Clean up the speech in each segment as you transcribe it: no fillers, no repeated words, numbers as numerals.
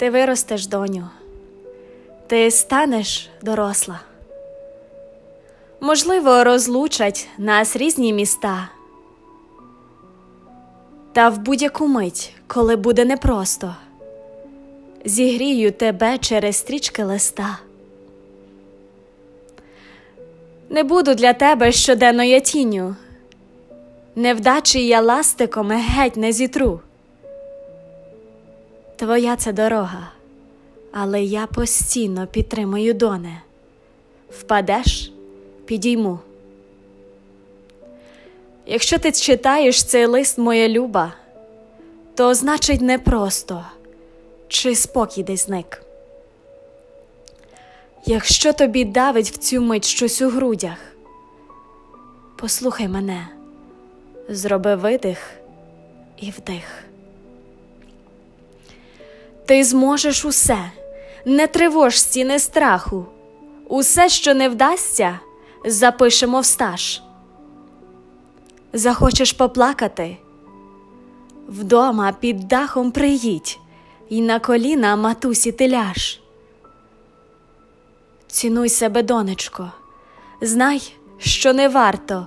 Ти виростеш, доню, ти станеш доросла. Можливо, розлучать нас різні міста. Та в будь-яку мить, коли буде непросто, зігрію тебе через стрічки листа. Не буду для тебе щоденно я тінню, невдачі я ластиком геть не зітру. Твоя це дорога, але я постійно підтримую, доне. Впадеш – підійму. Якщо ти читаєш цей лист, моя люба, то значить непросто, чи спокій десь зник. Якщо тобі давить в цю мить щось у грудях, послухай мене, зроби видих і вдих. Ти зможеш усе, не тривож стіни страху, усе, що не вдасться, запишемо в стаж. Захочеш поплакати? Вдома під дахом приїдь, і на коліна матусі ти ляж. Цінуй себе, донечко, знай, що не варто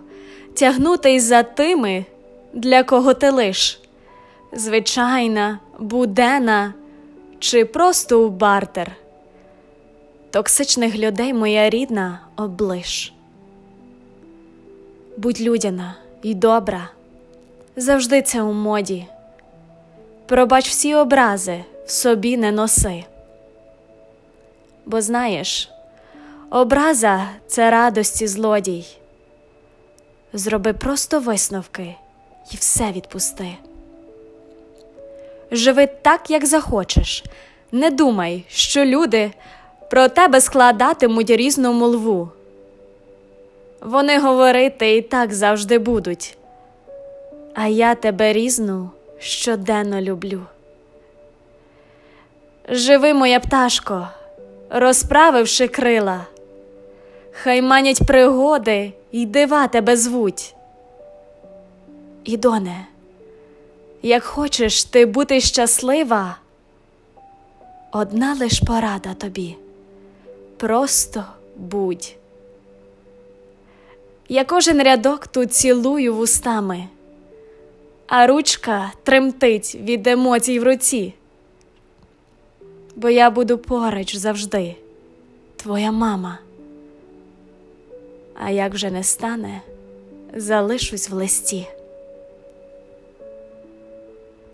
тягнути за тими, для кого ти лиш. Звичайна, буденна чи просто у бартер. Токсичних людей, моя рідна, облиш. Будь людяна і добра, завжди це у моді. Пробач всі образи, в собі не носи. Бо знаєш, образа – це радості злодій. Зроби просто висновки і все відпусти. Живи так, як захочеш. Не думай, що люди про тебе складатимуть різну молву. Вони говорити і так завжди будуть. А я тебе різну щоденно люблю. Живи, моя пташко, розправивши крила. Хай манять пригоди і дива тебе звуть. І, доне, як хочеш ти бути щаслива, одна лиш порада тобі – просто будь. Я кожен рядок тут цілую вустами, а ручка тремтить від емоцій в руці. Бо я буду поруч завжди, твоя мама. А як вже не стане, залишусь в листі.